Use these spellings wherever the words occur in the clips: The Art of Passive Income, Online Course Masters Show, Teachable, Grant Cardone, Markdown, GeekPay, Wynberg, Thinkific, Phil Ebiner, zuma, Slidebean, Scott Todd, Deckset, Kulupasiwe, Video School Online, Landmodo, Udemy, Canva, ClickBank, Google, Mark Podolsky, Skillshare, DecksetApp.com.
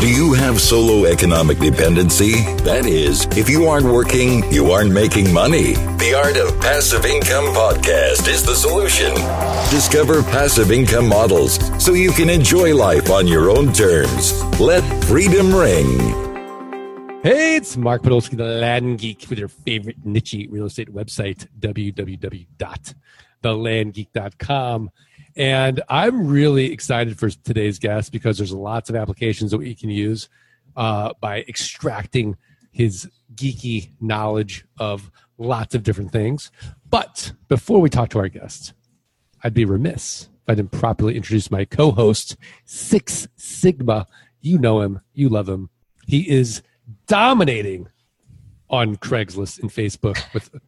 Do you have solo economic dependency? That is, if you aren't working, you aren't making money. The Art of Passive Income podcast is the solution. Discover passive income models so you can enjoy life on your own terms. Let freedom ring. Hey, it's Mark Podolsky, the Land Geek, with your favorite niche real estate website, www.thelandgeek.com. And I'm really excited for today's guest because there's lots of applications that we can use by extracting his geeky knowledge of lots of different things. But before we talk to our guest, I'd be remiss if I didn't properly introduce my co-host, Six Sigma. You know him. You love him. He is dominating on Craigslist and Facebook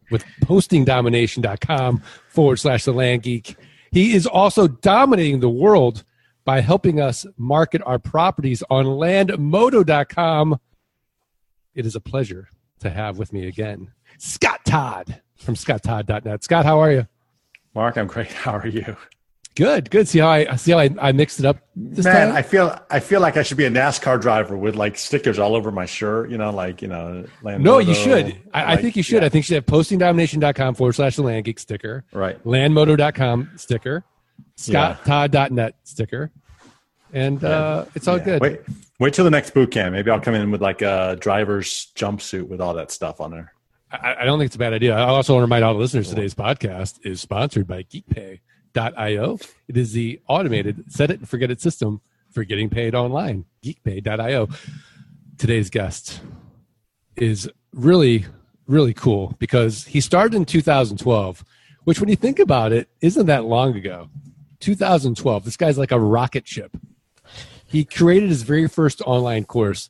with postingdomination.com/thelandgeek. He is also dominating the world by helping us market our properties on landmodo.com. It is a pleasure to have with me again, Scott Todd from scotttodd.net. Scott, how are you? Mark, I'm great. How are you? Good, good. See how I mixed it up this time? Man, I feel like I should be a NASCAR driver with like stickers all over my shirt, like Land. No, Moto, you should. I think you should. Yeah. I think you should have postingdomination.com/thelandgeek sticker. Right. Landmodo.com sticker. ScottTodd.net sticker. And it's all good. Wait till the next boot camp. Maybe I'll come in with like a driver's jumpsuit with all that stuff on there. I don't think it's a bad idea. I also want to remind all the listeners today's podcast is sponsored by GeekPay.io. It is the automated set it and forget it system for getting paid online. GeekPay.io. Today's guest is really, really cool because he started in 2012, which when you think about it, isn't that long ago. 2012. This guy's like a rocket ship. He created his very first online course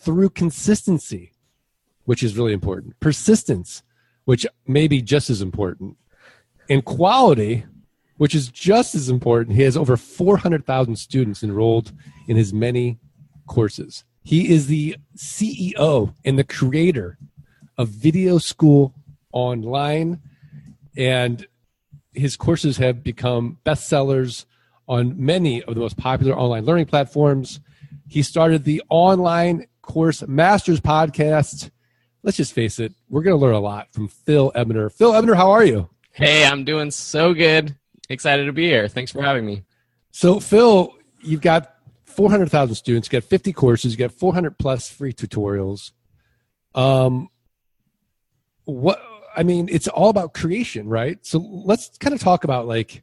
through consistency, which is really important. Persistence, which may be just as important. And quality, which is just as important. He has over 400,000 students enrolled in his many courses. He is the CEO and the creator of Video School Online, and his courses have become bestsellers on many of the most popular online learning platforms. He started the Online Course Masters podcast. Let's just face it, we're going to learn a lot from Phil Ebiner. Phil Ebiner, how are you? Hey, I'm doing so good. Excited to be here. Thanks for having me. So, Phil, you've got 400,000 students, you've got 50 courses, you've got 400 plus free tutorials. It's all about creation, right? So let's kind of talk about like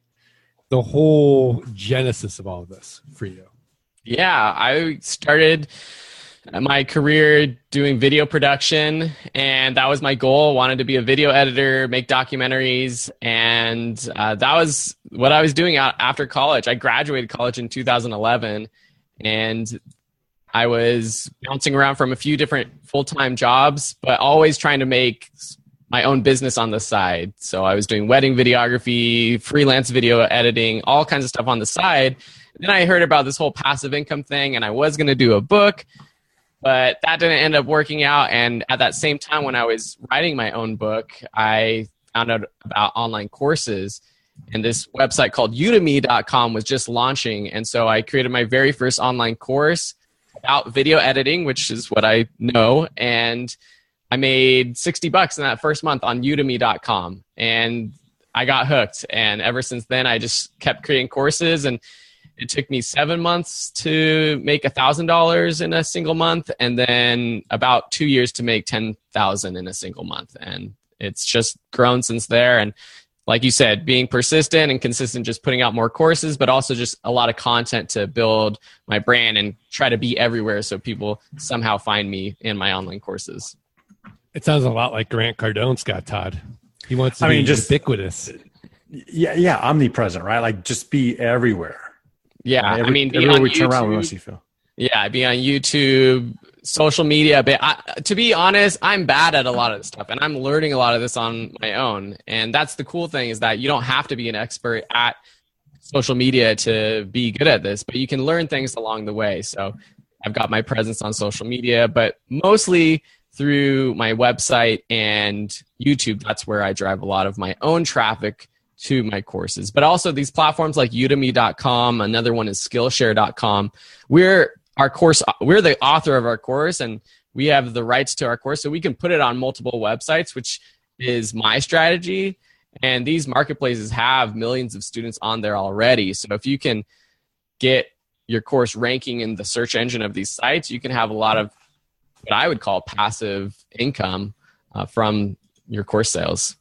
the whole genesis of all of this for you. Yeah, I started my career doing video production, and that was my goal. I wanted to be a video editor, make documentaries, and that was what I was doing after college. I graduated college in 2011, and I was bouncing around from a few different full-time jobs, but always trying to make my own business on the side. So I was doing wedding videography, freelance video editing, all kinds of stuff on the side. And then I heard about this whole passive income thing, and I was going to do a book, but that didn't end up working out. And at that same time, when I was writing my own book, I found out about online courses. And this website called Udemy.com was just launching. And so I created my very first online course about video editing, which is what I know. And I made $60 in that first month on Udemy.com. And I got hooked. And ever since then, I just kept creating courses. And it took me 7 months to make $1,000 in a single month, and then about 2 years to make $10,000 in a single month. And it's just grown since there. And like you said, being persistent and consistent, just putting out more courses, but also just a lot of content to build my brand and try to be everywhere so people somehow find me in my online courses. It sounds a lot like Grant Cardone, Scott Todd. He wants to be just ubiquitous. Yeah, omnipresent, right? Like just be everywhere. Yeah, everywhere we turn around, we want to see Phil. Yeah, be on YouTube, social media. But to be honest, I'm bad at a lot of this stuff, and I'm learning a lot of this on my own. And that's the cool thing is that you don't have to be an expert at social media to be good at this, but you can learn things along the way. So I've got my presence on social media, but mostly through my website and YouTube. That's where I drive a lot of my own traffic to my courses, but also these platforms like Udemy.com. Another one is Skillshare.com. We're our course, we're the author of our course and we have the rights to our course, so we can put it on multiple websites, which is my strategy. And these marketplaces have millions of students on there already. So if you can get your course ranking in the search engine of these sites, you can have a lot of what I would call passive income from your course sales.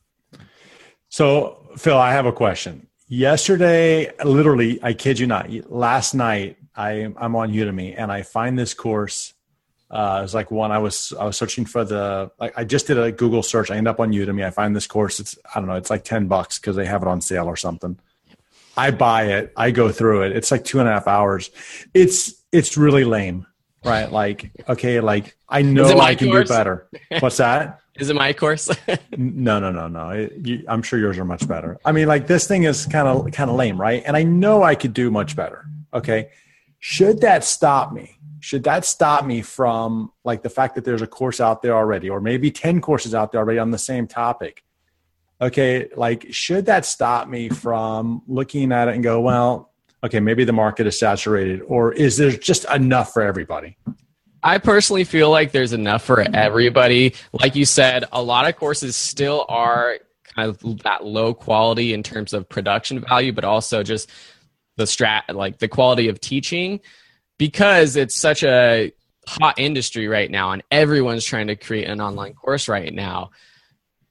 So Phil, I have a question. Yesterday, literally, I kid you not, last night, I'm on Udemy and I find this course. It was like one I was searching for I just did a Google search. I end up on Udemy. I find this course. It's like $10 because they have it on sale or something. I buy it. I go through it. It's like 2.5 hours. It's really lame, right? Like, okay, like I know I can do better. What's that? Is it my course? No. I'm sure yours are much better. I mean, like this thing is kind of lame, right? And I know I could do much better. Okay. Should that stop me? Should that stop me from like the fact that there's a course out there already, or maybe 10 courses out there already on the same topic? Okay. Like, should that stop me from looking at it and go, well, okay, maybe the market is saturated, or is there just enough for everybody? I personally feel like there's enough for everybody. Like you said, a lot of courses still are kind of that low quality in terms of production value, but also just the quality of teaching, because it's such a hot industry right now and everyone's trying to create an online course right now.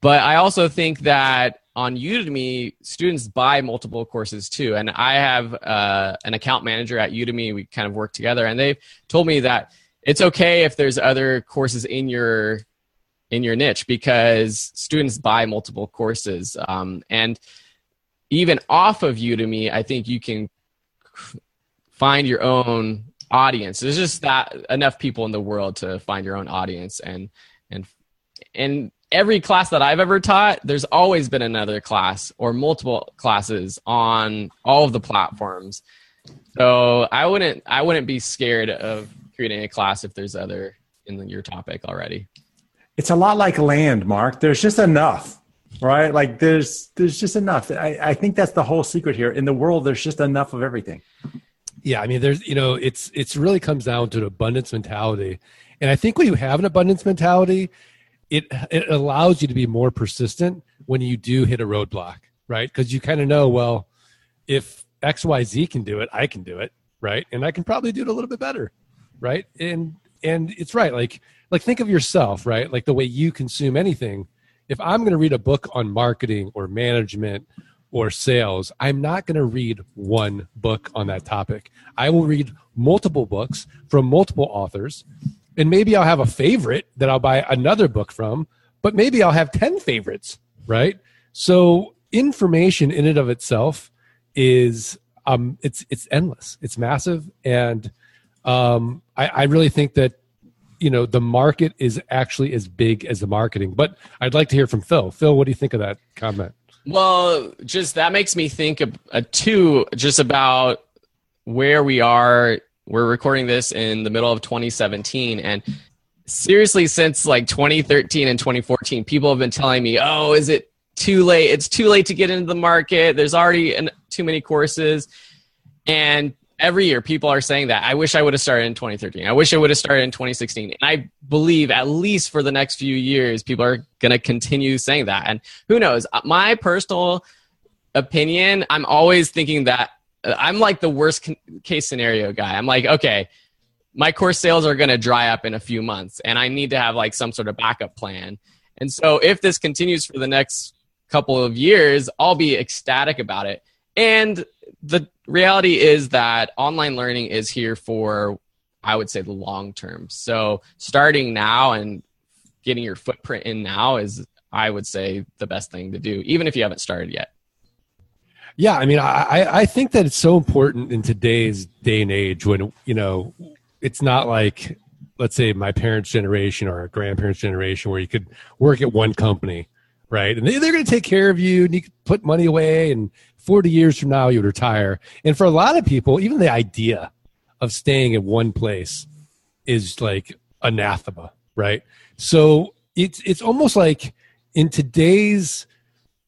But I also think that on Udemy, students buy multiple courses too. And I have an account manager at Udemy. We kind of work together, and they've told me that it's okay if there's other courses in your niche, because students buy multiple courses. And even off of Udemy, I think you can find your own audience. There's just that enough people in the world to find your own audience. And every class that I've ever taught, there's always been another class or multiple classes on all of the platforms. So I wouldn't be scared of creating a class if there's other in your topic already. It's a lot like land, Mark. There's just enough, right? Like there's just enough. I think that's the whole secret here. In the world, there's just enough of everything. Yeah. I mean, there's, it's really comes down to an abundance mentality. And I think when you have an abundance mentality, it allows you to be more persistent when you do hit a roadblock, right? Cause you kind of know, well, if XYZ can do it, I can do it. Right. And I can probably do it a little bit better. Right. And it's right. Like think of yourself, right? Like the way you consume anything. If I'm going to read a book on marketing or management or sales, I'm not going to read one book on that topic. I will read multiple books from multiple authors, and maybe I'll have a favorite that I'll buy another book from, but maybe I'll have 10 favorites, right? So information in and of itself is, it's endless. It's massive. And I really think that, the market is actually as big as the marketing. But I'd like to hear from Phil. Phil, what do you think of that comment? Well, just that makes me think just about where we are. We're recording this in the middle of 2017. And seriously, since like 2013 and 2014, people have been telling me, oh, is it too late? It's too late to get into the market. There's already too many courses. And every year people are saying that. I wish I would have started in 2013. I wish I would have started in 2016. And I believe at least for the next few years, people are going to continue saying that. And who knows? My personal opinion, I'm always thinking that I'm like the worst case scenario guy. I'm like, okay, my course sales are going to dry up in a few months and I need to have like some sort of backup plan. And so if this continues for the next couple of years, I'll be ecstatic about it. And the reality is that online learning is here for, I would say, the long term. So starting now and getting your footprint in now is, I would say, the best thing to do, even if you haven't started yet. Yeah, I mean, I think that it's so important in today's day and age when, it's not like, let's say, my parents' generation or our grandparents' generation where you could work at one company, right? And they're going to take care of you and you can put money away, and 40 years from now, you retire. And for a lot of people, even the idea of staying at one place is like anathema, right? So it's almost like in today's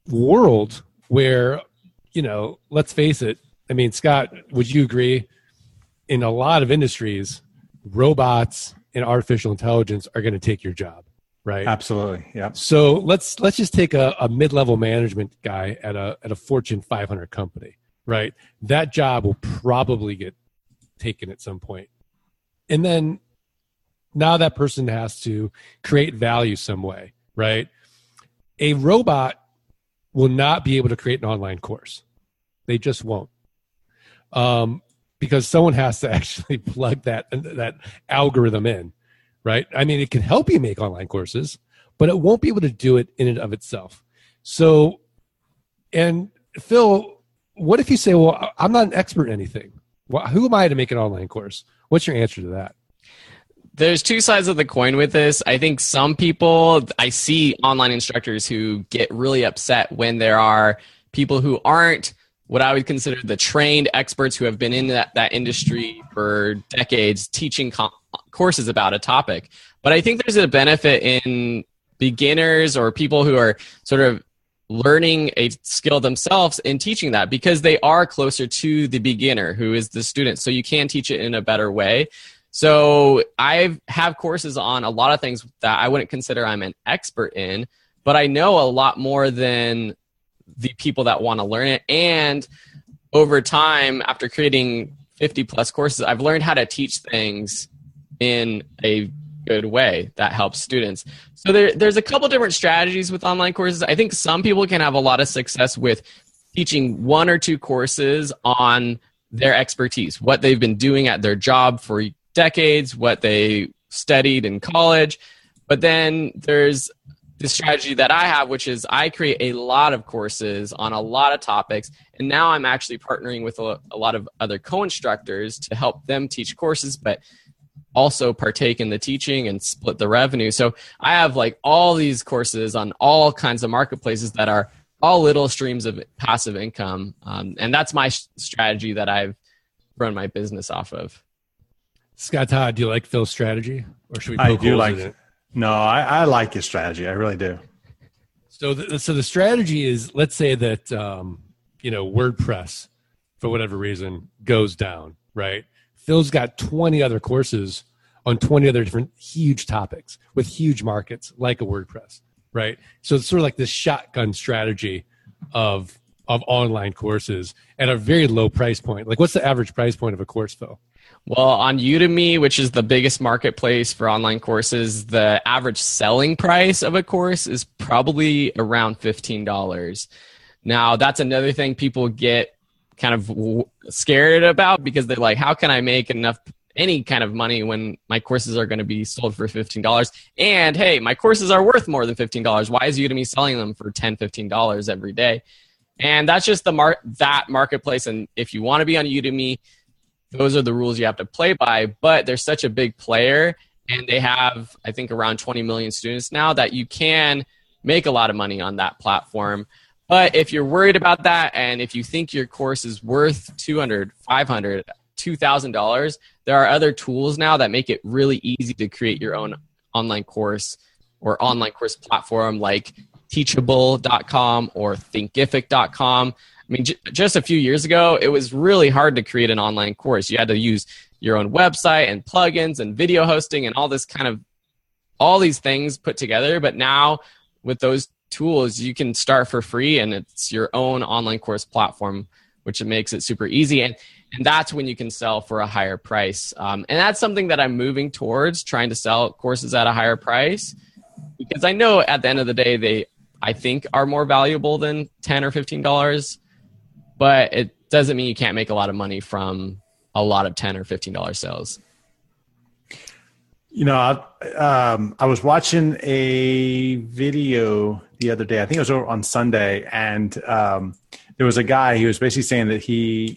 world where, let's face it. I mean, Scott, would you agree? In a lot of industries, robots and artificial intelligence are going to take your job, right? Absolutely. Yeah. So let's just take a mid-level management guy at a Fortune 500 company, right? That job will probably get taken at some point. And then now that person has to create value some way, right? A robot will not be able to create an online course. They just won't. Because someone has to actually plug that algorithm in, right? I mean, it can help you make online courses, but it won't be able to do it in and of itself. So, and Phil, what if you say, well, I'm not an expert in anything. Well, who am I to make an online course? What's your answer to that? There's two sides of the coin with this. I think some people, I see online instructors who get really upset when there are people who aren't what I would consider the trained experts who have been in that industry for decades teaching courses about a topic. But I think there's a benefit in beginners or people who are sort of learning a skill themselves and teaching that because they are closer to the beginner who is the student. So you can teach it in a better way. So I have courses on a lot of things that I wouldn't consider I'm an expert in, but I know a lot more than the people that want to learn it. And over time, after creating 50 plus courses, I've learned how to teach things in a good way that helps students. So there's a couple different strategies with online courses. I think some people can have a lot of success with teaching one or two courses on their expertise, what they've been doing at their job for decades, what they studied in college. But then there's the strategy that I have, which is I create a lot of courses on a lot of topics. And now I'm actually partnering with a lot of other co-instructors to help them teach courses, but also partake in the teaching and split the revenue. So I have like all these courses on all kinds of marketplaces that are all little streams of passive income. And that's my strategy that I've run my business off of. Scott Todd, do you like Phil's strategy, or should we? I do like it. No, I like his strategy. I really do. So the strategy is, let's say that WordPress for whatever reason goes down, right? Phil's got 20 other courses on 20 other different huge topics with huge markets, like a WordPress, right? So it's sort of like this shotgun strategy of online courses at a very low price point. Like, what's the average price point of a course, Phil? Well, on Udemy, which is the biggest marketplace for online courses, the average selling price of a course is probably around $15. Now, that's another thing people get kind of scared about, because they're like, how can I make any kind of money when my courses are going to be sold for $15? And hey, my courses are worth more than $15. Why is Udemy selling them for $10, $15 every day? And that's just that marketplace. And if you want to be on Udemy, those are the rules you have to play by, but they're such a big player, and they have, I think, around 20 million students now, that you can make a lot of money on that platform. But if you're worried about that, and if you think your course is worth $200, $500, $2,000, there are other tools now that make it really easy to create your own online course or online course platform, like Teachable.com or Thinkific.com. I mean, just a few years ago, it was really hard to create an online course. You had to use your own website and plugins and video hosting and all these things put together. But now with those tools, you can start for free, and it's your own online course platform, which makes it super easy. And that's when you can sell for a higher price. And that's something that I'm moving towards, trying to sell courses at a higher price, because I know at the end of the day, I think are more valuable than $10 or $15. But it doesn't mean you can't make a lot of money from a lot of $10 or $15 sales. You know, I was watching a video the other day. I think it was over on Sunday. And there was a guy who was basically saying that he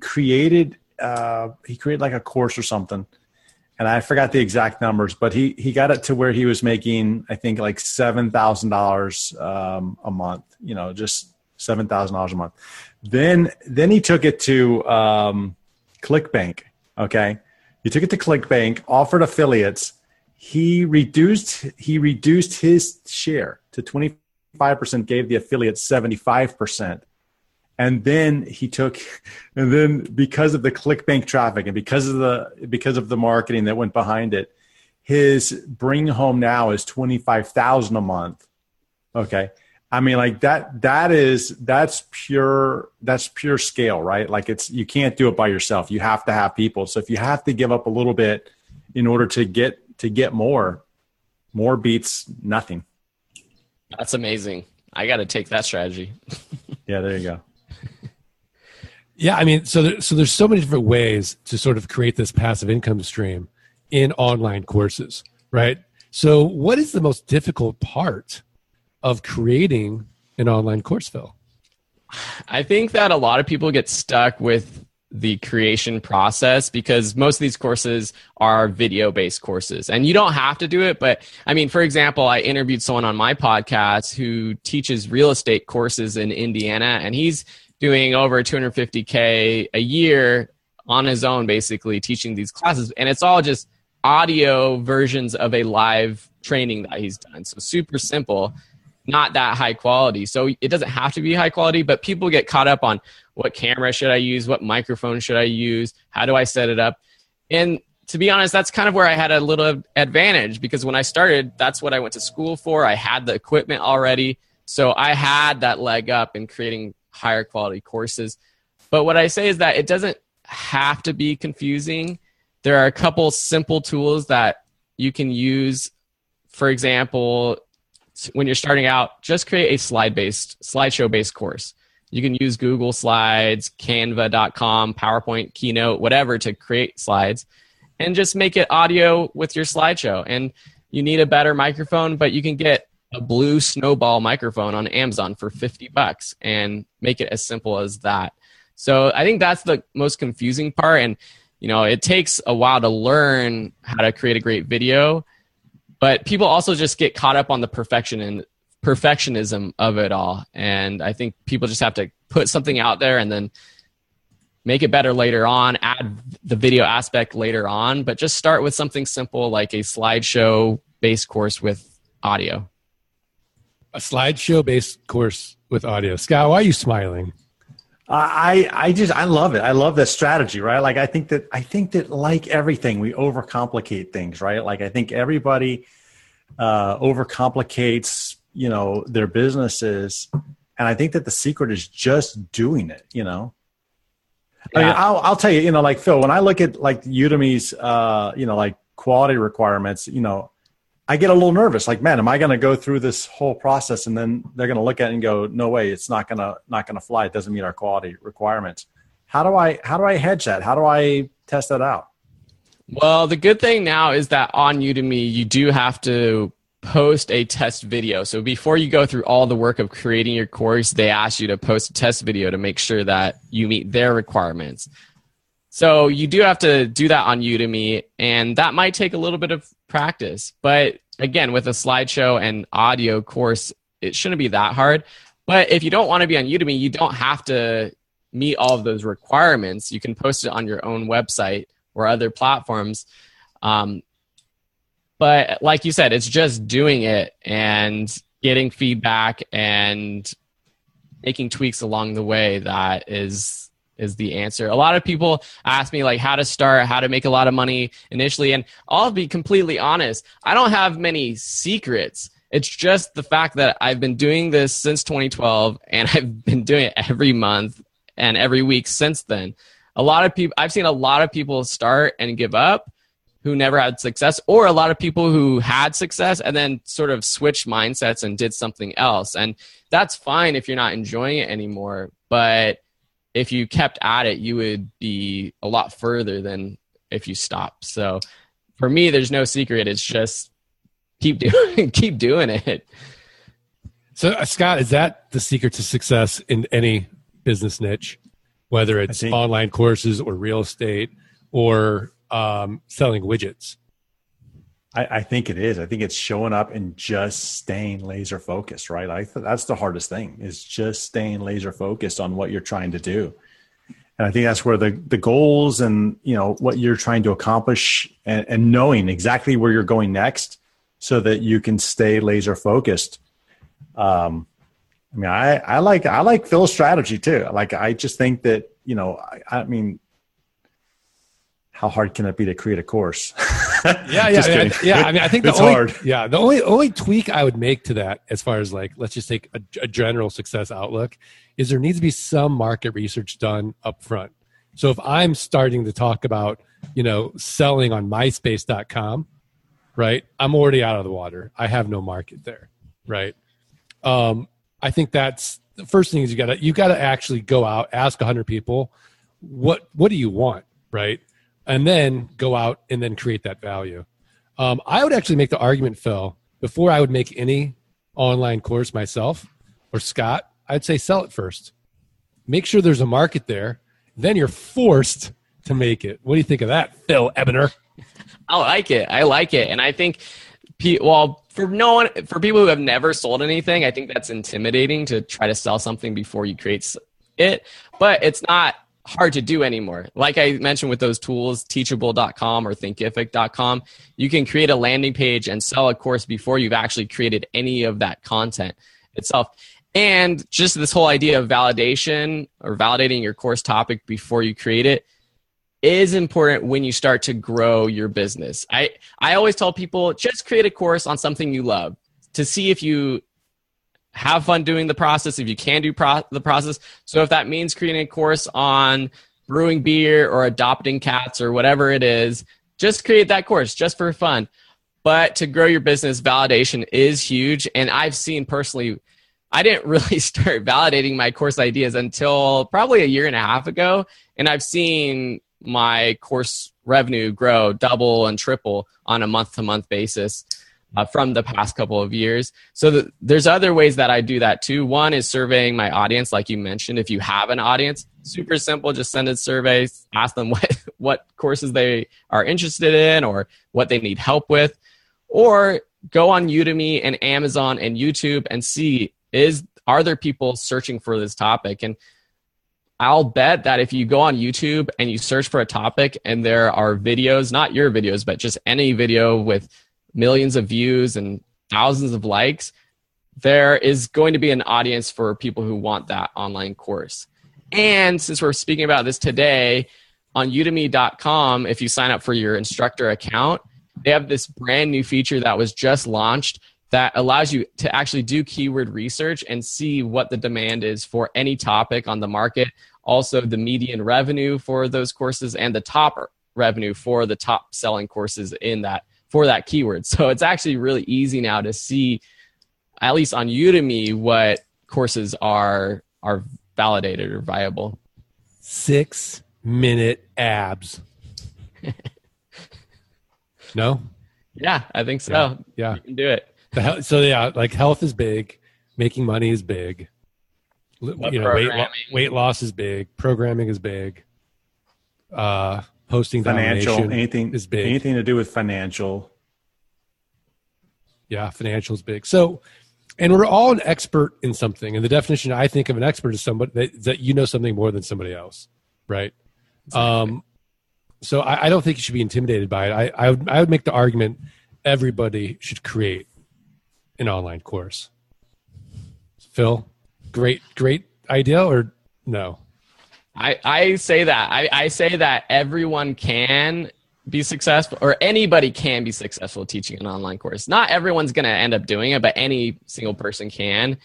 created like a course or something. And I forgot the exact numbers, but he got it to where he was making, I think, like $7,000 a month, you know, just $7,000 a month. Then he took it to ClickBank. Okay, he took it to ClickBank, offered affiliates. He reduced his share to 25%, gave the affiliates 75%, And then because of the ClickBank traffic and because of the marketing that went behind it, his bring home now is $25,000 a month. Okay. I mean, like that's pure scale, right? Like you can't do it by yourself. You have to have people. So if you have to give up a little bit in order to get more beats nothing. That's amazing. I got to take that strategy. Yeah, there you go. Yeah, I mean, so there's so many different ways to sort of create this passive income stream in online courses, right? So what is the most difficult part of creating an online course, Phil? I think that a lot of people get stuck with the creation process because most of these courses are video-based courses. And you don't have to do it, but I mean, for example, I interviewed someone on my podcast who teaches real estate courses in Indiana, and he's doing over $250K a year on his own, basically teaching these classes. And it's all just audio versions of a live training that he's done. So super simple, not that high quality. So it doesn't have to be high quality, but people get caught up on what camera should I use? What microphone should I use? How do I set it up? And to be honest, that's kind of where I had a little advantage because when I started, that's what I went to school for. I had the equipment already. So I had that leg up in creating higher quality courses. But what I say is that it doesn't have to be confusing. There are a couple simple tools that you can use. For example, when you're starting out, just create a slideshow-based course. You can use Google Slides, Canva.com, PowerPoint, Keynote, whatever to create slides and just make it audio with your slideshow. And you need a better microphone, but you can get a blue snowball microphone on Amazon for $50 and make it as simple as that. So I think that's the most confusing part. And, you know, it takes a while to learn how to create a great video, but people also just get caught up on the perfectionism of it all. And I think people just have to put something out there and then make it better later on, add the video aspect later on, but just start with something simple like a slideshow-based course with audio. A slideshow-based course with audio. Scott, why are you smiling? I love it. I love this strategy, right? Like, I think that like everything, we overcomplicate things, right? Like, I think everybody overcomplicates, you know, their businesses. And I think that the secret is just doing it, you know? Yeah. I mean, I'll tell you, you know, like Phil, when I look at like Udemy's, you know, like quality requirements, you know, I get a little nervous. Like, man, am I going to go through this whole process? And then they're going to look at it and go, no way, it's not going to fly. It doesn't meet our quality requirements. How do I hedge that? How do I test that out? Well, the good thing now is that on Udemy, you do have to post a test video. So before you go through all the work of creating your course, they ask you to post a test video to make sure that you meet their requirements. So you do have to do that on Udemy, and that might take a little bit of practice. But again, with a slideshow and audio course, it shouldn't be that hard. But if you don't want to be on Udemy, you don't have to meet all of those requirements. You can post it on your own website or other platforms. But like you said, it's just doing it and getting feedback and making tweaks along the way that is the answer. A lot of people ask me like how to start, how to make a lot of money initially. And I'll be completely honest, I don't have many secrets. It's just the fact that I've been doing this since 2012 and I've been doing it every month and every week since then. A lot of people, I've seen a lot of people start and give up who never had success, or a lot of people who had success and then sort of switched mindsets and did something else. And that's fine if you're not enjoying it anymore, but if you kept at it, you would be a lot further than if you stopped. So for me, there's no secret. It's just keep doing it. So Scott, is that the secret to success in any business niche, whether it's online courses or real estate or selling widgets? I think it is. I think it's showing up and just staying laser focused, right? That's the hardest thing, is just staying laser focused on what you're trying to do. And I think that's where the goals and, you know, what you're trying to accomplish and knowing exactly where you're going next so that you can stay laser focused. I mean, I like Phil's strategy too. Like, I just think that, you know, I mean, how hard can it be to create a course? Yeah. I mean, I think it's hard. Yeah. The only tweak I would make to that, as far as like, let's just take a general success outlook, is there needs to be some market research done up front. So if I'm starting to talk about, you know, selling on myspace.com, right? I'm already out of the water. I have no market there. Right. I think that's the first thing is you got to actually go out, ask 100 people, what do you want? Right. And then go out and then create that value. I would actually make the argument, Phil, before I would make any online course myself or Scott, I'd say sell it first. Make sure there's a market there. Then you're forced to make it. What do you think of that, Phil Ebiner? I like it. And I think, well, for people who have never sold anything, I think that's intimidating to try to sell something before you create it. But it's not hard to do anymore. Like I mentioned with those tools, teachable.com or thinkific.com, you can create a landing page and sell a course before you've actually created any of that content itself. And just this whole idea of validation or validating your course topic before you create it is important when you start to grow your business. I always tell people, just create a course on something you love to see if you have fun doing the process, if you can do the process. So if that means creating a course on brewing beer or adopting cats or whatever it is, just create that course just for fun. But to grow your business, validation is huge. And I've seen personally, I didn't really start validating my course ideas until probably a year and a half ago. And I've seen my course revenue grow double and triple on a month-to-month basis from the past couple of years. So there's other ways that I do that too. One is surveying my audience, like you mentioned. If you have an audience, super simple, just send a survey, ask them what courses they are interested in or what they need help with. Or go on Udemy and Amazon and YouTube and see, are there people searching for this topic? And I'll bet that if you go on YouTube and you search for a topic and there are videos, not your videos, but just any video with millions of views and thousands of likes, there is going to be an audience for people who want that online course. And since we're speaking about this today, on udemy.com, if you sign up for your instructor account, they have this brand new feature that was just launched that allows you to actually do keyword research and see what the demand is for any topic on the market. Also, the median revenue for those courses and the top revenue for the top selling courses in that for that keyword. So it's actually really easy now to see, at least on Udemy, what courses are validated or viable. 6-minute abs. No? Yeah, I think so. Yeah. You can do it. So yeah, like health is big, making money is big, weight loss is big, programming is big, posting financial, anything is big, anything to do with financial. Yeah, financial is big. So, and we're all an expert in something, and the definition I think of an expert is somebody that you know something more than somebody else, right? Exactly. So I don't think you should be intimidated by it. I would make the argument everybody should create an online course. Phil, great idea or no? I say that. I say that everyone can be successful, or anybody can be successful teaching an online course. Not everyone's going to end up doing it, but any single person can.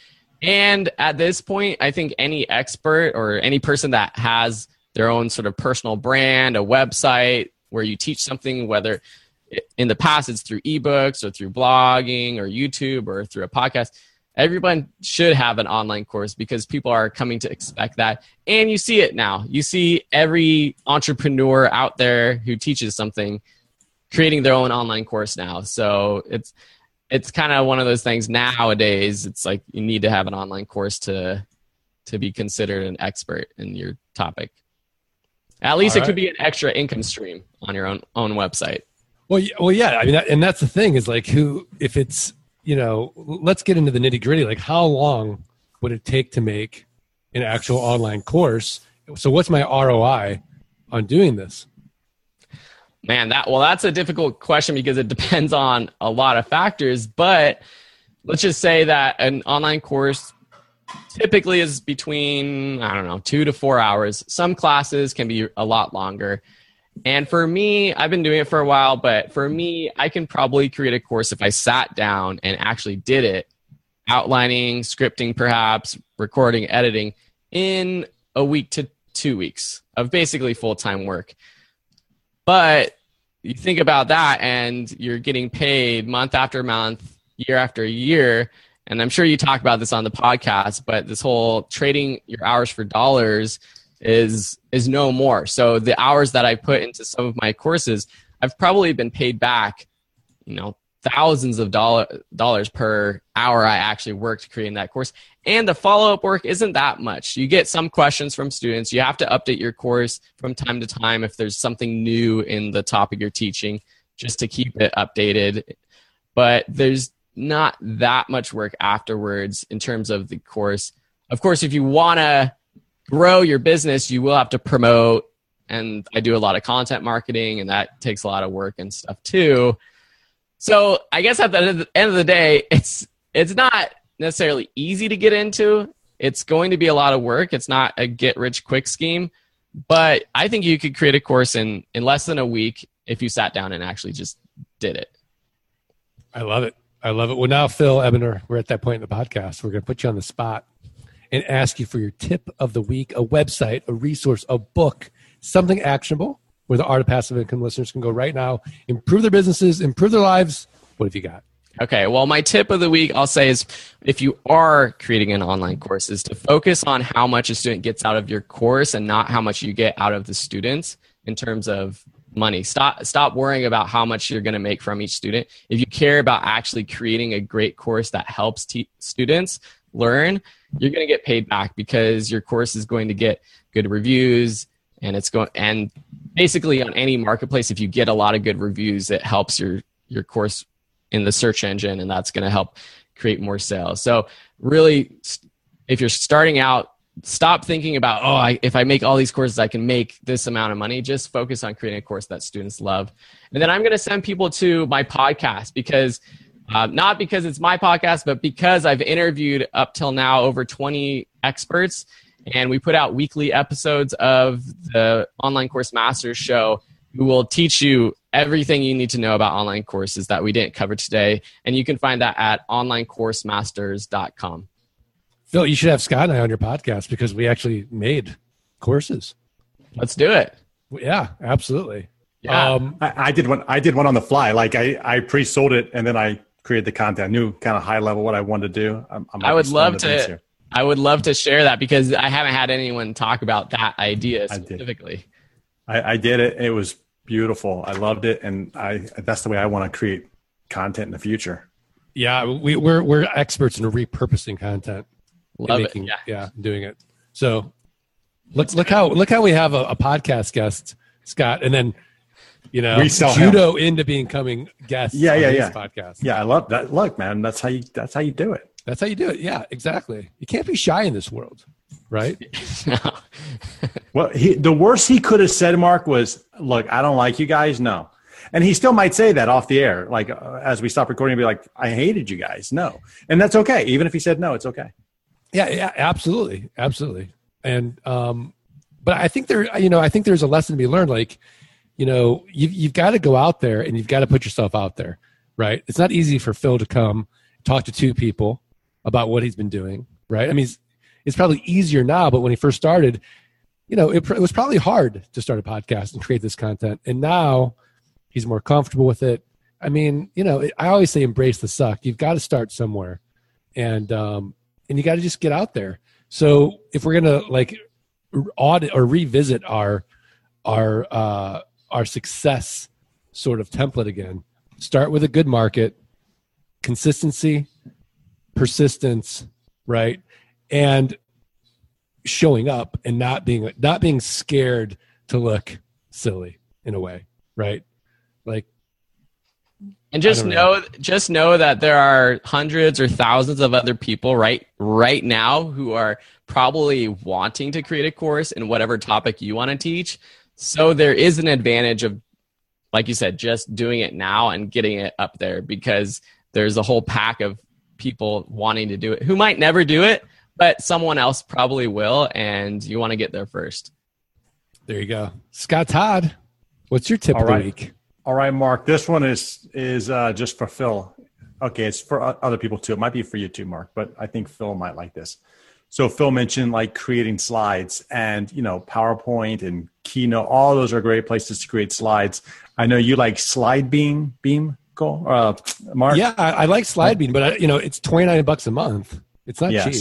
And at this point, I think any expert or any person that has their own sort of personal brand, a website where you teach something, whether in the past it's through ebooks or through blogging or YouTube or through a podcast, everyone should have an online course because people are coming to expect that. And you see it now. You see every entrepreneur out there who teaches something creating their own online course now. So it's kind of one of those things nowadays. It's like you need to have an online course to be considered an expert in your topic. At least All right. It could be an extra income stream on your own website. Well, yeah. I mean, and that's the thing is like if it's, you know, let's get into the nitty gritty. Like how long would it take to make an actual online course? So what's my ROI on doing this? Man, that's a difficult question because it depends on a lot of factors. But let's just say that an online course typically is between, 2 to 4 hours. Some classes can be a lot longer. And for me, I've been doing it for a while, but for me, I can probably create a course if I sat down and actually did it, outlining, scripting perhaps, recording, editing, in a week to 2 weeks of basically full-time work. But you think about that and you're getting paid month after month, year after year. And I'm sure you talk about this on the podcast, but this whole trading your hours for dollars is no more. So the hours that I put into some of my courses, I've probably been paid back, thousands of dollars per hour I actually worked creating that course. And the follow-up work isn't that much. You get some questions from students. You have to update your course from time to time if there's something new in the topic you're teaching, just to keep it updated. But there's not that much work afterwards in terms of the course. Of course, if you want to grow your business, you will have to promote. And I do a lot of content marketing, and that takes a lot of work and stuff too. So I guess at the end of the day, it's not necessarily easy to get into. It's going to be a lot of work. It's not a get-rich-quick scheme. But I think you could create a course in less than a week if you sat down and actually just did it. I love it. I love it. Well, now, Phil Ebiner, we're at that point in the podcast. We're going to put you on the spot and ask you for your tip of the week, a website, a resource, a book, something actionable where the Art of Passive Income listeners can go right now, improve their businesses, improve their lives. What have you got? Okay. Well, my tip of the week, I'll say, is if you are creating an online course, is to focus on how much a student gets out of your course and not how much you get out of the students in terms of money. Stop worrying about how much you're going to make from each student. If you care about actually creating a great course that helps students learn, you're going to get paid back because your course is going to get good reviews, and basically on any marketplace, if you get a lot of good reviews, it helps your course in the search engine, and that's going to help create more sales. So really, if you're starting out, stop thinking about, if I make all these courses, I can make this amount of money. Just focus on creating a course that students love. And then I'm going to send people to my podcast because, not because it's my podcast, but because I've interviewed up till now over 20 experts, and we put out weekly episodes of the Online Course Masters Show, who will teach you everything you need to know about online courses that we didn't cover today. And you can find that at onlinecoursemasters.com. Phil, you should have Scott and I on your podcast because we actually made courses. Let's do it. Yeah, absolutely. Yeah. I did one on the fly. Like I pre-sold it and then I created the content. I knew kind of high level what I wanted to do. I would love to share that because I haven't had anyone talk about that idea specifically. I did it. It was beautiful. I loved it. And that's the way I want to create content in the future. Yeah. We're experts in repurposing content. Love making, it. Yeah, doing it. So look how we have a podcast guest, Scott, and then judo him into becoming guest. Yeah. Podcast. Yeah, I love that. Look, man, that's how you do it. That's how you do it. Yeah, exactly. You can't be shy in this world, right? No. Well, the worst he could have said, Mark, was, "Look, I don't like you guys." No. And he still might say that off the air, like as we stop recording, and be like, "I hated you guys." No. And that's okay. Even if he said no, it's okay. Yeah, absolutely. Absolutely. And, but I think there's a lesson to be learned. Like, you've got to go out there and you've got to put yourself out there, right? It's not easy for Phil to come talk to two people about what he's been doing, right? I mean, it's probably easier now, but when he first started, it was probably hard to start a podcast and create this content. And now he's more comfortable with it. I mean, I always say embrace the suck. You've got to start somewhere. And you got to just get out there. So if we're going to audit or revisit our success sort of template again, start with a good market, consistency, persistence, right? And showing up and not being scared to look silly in a way, right? And just know that there are hundreds or thousands of other people right now who are probably wanting to create a course in whatever topic you want to teach. So there is an advantage of, like you said, just doing it now and getting it up there because there's a whole pack of people wanting to do it who might never do it, but someone else probably will, and you want to get there first. There you go. Scott Todd, what's your tip of the week? All right, Mark. This one is just for Phil. Okay, it's for other people too. It might be for you too, Mark, but I think Phil might like this. So Phil mentioned like creating slides, and PowerPoint and Keynote, all those are great places to create slides. I know you like Slidebean, cool, Mark? Yeah, I like Slidebean, but it's $29 a month. It's not cheap.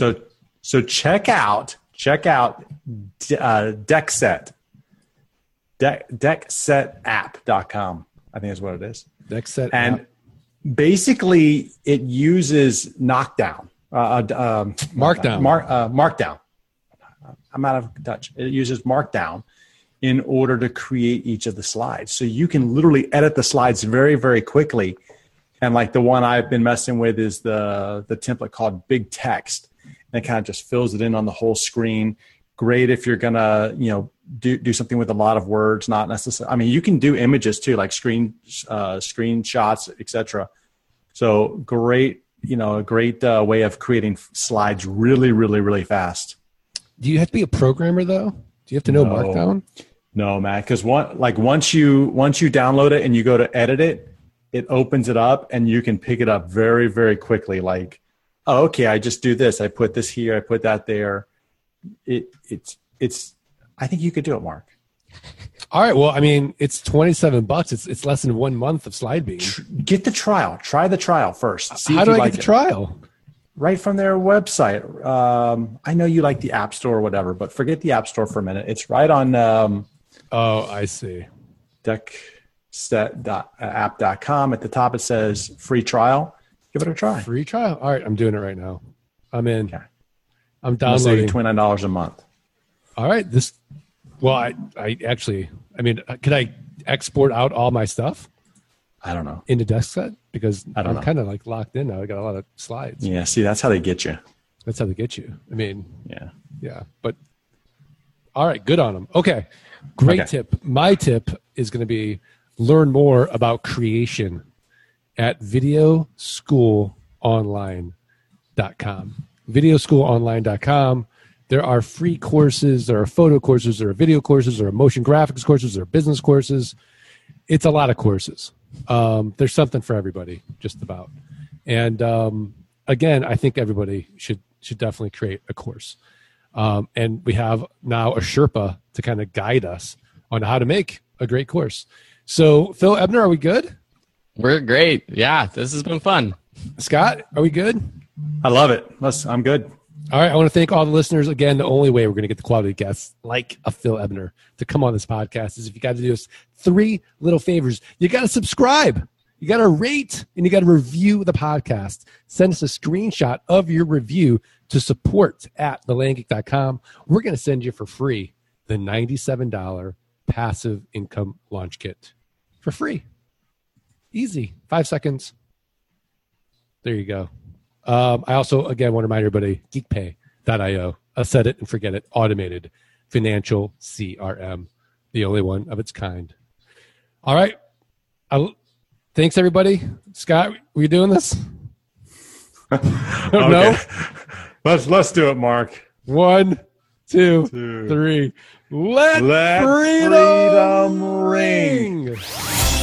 So check out Deckset. Decksetapp.com, I think is what it is. Deckset and app. Basically it uses Knockdown. Markdown. Markdown. I'm out of touch. It uses Markdown in order to create each of the slides. So you can literally edit the slides very, very quickly. And like the one I've been messing with is the template called Big Text. And it kind of just fills it in on the whole screen. Great if you're going to, do something with a lot of words, not necessarily. I mean, you can do images too, like screenshots, etc. So great. A great way of creating slides really, really, really fast. Do you have to be a programmer though? Do you have to know Markdown? No, Matt. Because once you download it and you go to edit it, it opens it up and you can pick it up very, very quickly. Like, oh, okay, I just do this. I put this here. I put that there. It's. I think you could do it, Mark. All right. Well, I mean, it's $27. It's less than 1 month of Slidebean. Get the trial. Try the trial first. See how do I get the trial? Right from their website. I know you like the App Store or whatever, but forget the App Store for a minute. It's right on. Oh, I see. Deckset.app.com. At the top, it says free trial. Give it a try. Free trial. All right. I'm doing it right now. I'm in. Okay. I'm downloading. I'm saving $29 a month. All right. Well, I mean, could I export out all my stuff? I don't know. Into Deckset? Because I'm kind of like locked in now. I got a lot of slides. Yeah. See, that's how they get you. I mean, yeah. But all right. Good on them. Okay. Great tip. My tip is going to be learn more about creation at videoschoolonline.com. Videoschoolonline.com. There are free courses, there are photo courses, there are video courses, there are motion graphics courses, there are business courses. It's a lot of courses. There's something for everybody, just about. And again, I think everybody should definitely create a course. And we have now a Sherpa to kind of guide us on how to make a great course. So, Phil Ebiner, are we good? We're great. Yeah, this has been fun. Scott, are we good? I love it. I'm good. All right. I want to thank all the listeners. Again, the only way we're going to get the quality guests like a Phil Ebiner to come on this podcast is if you got to do us three little favors. You got to subscribe, you got to rate, and you got to review the podcast. Send us a screenshot of your review to support@thelandgeek.com. We're going to send you for free the $97 passive income launch kit for free. Easy. 5 seconds. There you go. I also, again, want to remind everybody, geekpay.io, a set it and forget it, automated financial CRM, the only one of its kind. All right. Thanks, everybody. Scott, were you doing this? No? Let's do it, Mark. 1, 2, 3. Let freedom ring.